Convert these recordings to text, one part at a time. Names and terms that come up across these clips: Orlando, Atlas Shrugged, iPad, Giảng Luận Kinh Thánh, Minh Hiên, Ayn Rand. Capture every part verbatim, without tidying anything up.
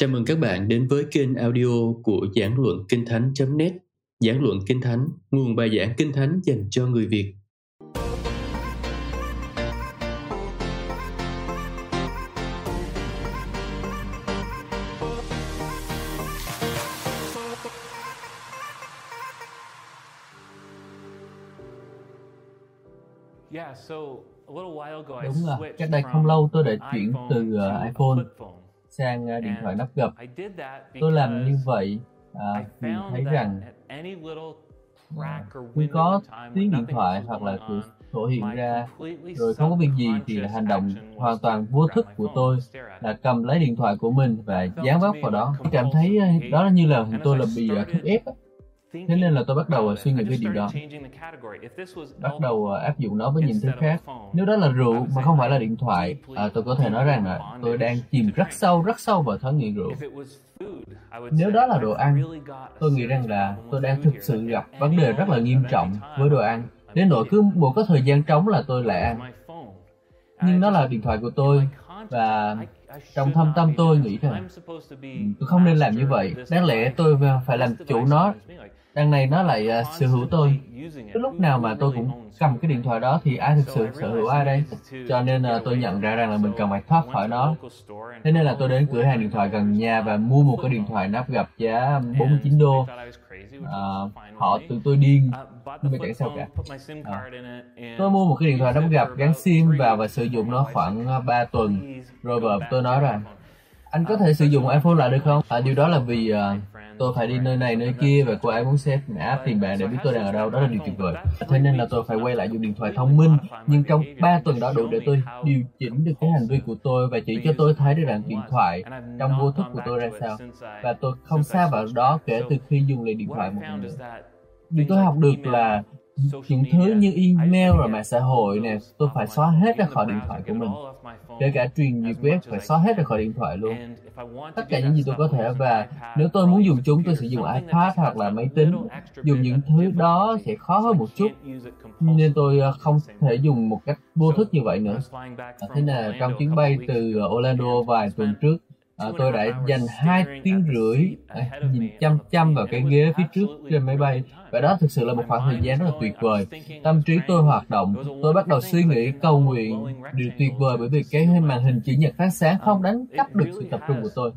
Chào mừng các bạn đến với kênh audio của Giảng Luận Kinh Thánh chấm net. Giảng Luận Kinh Thánh, nguồn bài giảng Kinh Thánh dành cho người Việt. Đúng rồi, cách đây không lâu tôi đã chuyển từ iPhone sang điện thoại nắp gập. Tôi làm như vậy à, vì thấy rằng à, cứ có tiếng điện thoại hoặc là cửa sổ hiện ra rồi không có việc gì thì là hành động hoàn toàn vô thức của tôi là cầm lấy điện thoại của mình và dán vắt vào đó. Tôi cảm thấy đó là như là tôi là bị thúc ép. Thế nên là tôi bắt đầu suy nghĩ về điều đó, bắt đầu áp dụng nó với những thứ khác. Nếu đó là rượu mà không phải là điện thoại, à, tôi có thể nói rằng là tôi đang chìm rất sâu, rất sâu vào thói nghiện rượu. Nếu đó là đồ ăn, tôi nghĩ rằng là tôi đang thực sự gặp vấn đề rất là nghiêm trọng với đồ ăn, đến nỗi cứ một cái thời gian trống là tôi lại ăn. Nhưng đó là điện thoại của tôi và trong thâm tâm tôi nghĩ rằng tôi không nên làm như vậy. Đáng lẽ tôi phải làm chủ nó. Đằng này nó lại uh, sở hữu tôi. Tới lúc nào mà tôi cũng cầm cái điện thoại đó thì ai thực sự sở hữu ai đây? Cho nên uh, tôi nhận ra rằng là mình cần phải thoát khỏi nó. Thế nên là tôi đến cửa hàng điện thoại gần nhà và mua một cái điện thoại nắp gập giá bốn mươi chín đô. Uh, họ tưởng tôi điên, nhưng mà chẳng sao cả. Uh, tôi mua một cái điện thoại nắp gập gắn sim vào và sử dụng nó khoảng ba tuần. Rồi vợ tôi nói rằng, anh có thể sử dụng iPhone lại được không? À, điều đó là vì uh, tôi phải đi nơi này nơi kia và cô ấy muốn xếp app tìm bạn để biết tôi đang ở đâu. Đó là điều tuyệt vời. Thế nên là tôi phải quay lại dùng điện thoại thông minh. Nhưng trong ba tuần đã đủ để tôi điều chỉnh được cái hành vi của tôi và chỉ cho tôi thấy được rằng điện thoại trong vô thức của tôi ra sao. Và tôi không xa vào đó kể từ khi dùng lại điện thoại một lần nữa. Điều tôi học được là những thứ như email và mạng xã hội nè, tôi phải xóa hết ra khỏi điện thoại của mình. Kể cả truyền nhiệt web phải xóa hết ra khỏi điện thoại luôn. Tất cả những gì tôi có thể, và nếu tôi muốn dùng chúng, tôi sẽ dùng iPad hoặc là máy tính. Dùng những thứ đó sẽ khó hơn một chút, nên tôi không thể dùng một cách vô thức như vậy nữa. Thế là trong chuyến bay từ Orlando vài tuần trước, À, tôi đã dành hai tiếng rưỡi à, nhìn chăm chăm vào cái ghế phía trước trên máy bay, và đó thực sự là một khoảng thời gian rất là tuyệt vời. Tâm trí tôi hoạt động, tôi bắt đầu suy nghĩ, cầu nguyện, điều tuyệt vời bởi vì cái màn hình chỉ nhật phát sáng không đánh cắp được sự tập trung của tôi.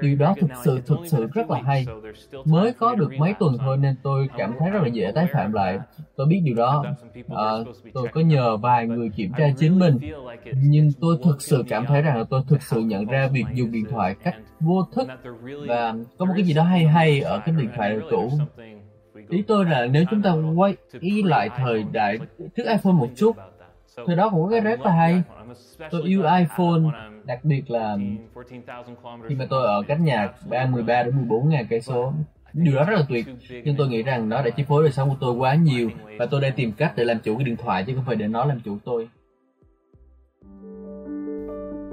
Điều đó thực sự thực sự rất là hay. Mới có được mấy tuần thôi nên tôi cảm thấy rất là dễ tái phạm lại. Tôi biết điều đó. À, tôi có nhờ vài người kiểm tra chính mình, nhưng tôi thực sự cảm thấy rằng tôi thực sự nhận ra việc dùng điện thoại cách vô thức và có một cái gì đó hay hay ở cái điện thoại cũ. Ý tôi là nếu chúng ta quay ý lại thời đại trước iPhone một chút, thời đó cũng có cái rất là hay. Tôi yêu iPhone, đặc biệt là khi mà tôi ở cách nhà mười ba đến mười bốn ngàn cây số. Điều đó rất là tuyệt, nhưng tôi nghĩ rằng nó đã chi phối đời sống của tôi quá nhiều và tôi đang tìm cách để làm chủ cái điện thoại chứ không phải để nó làm chủ tôi.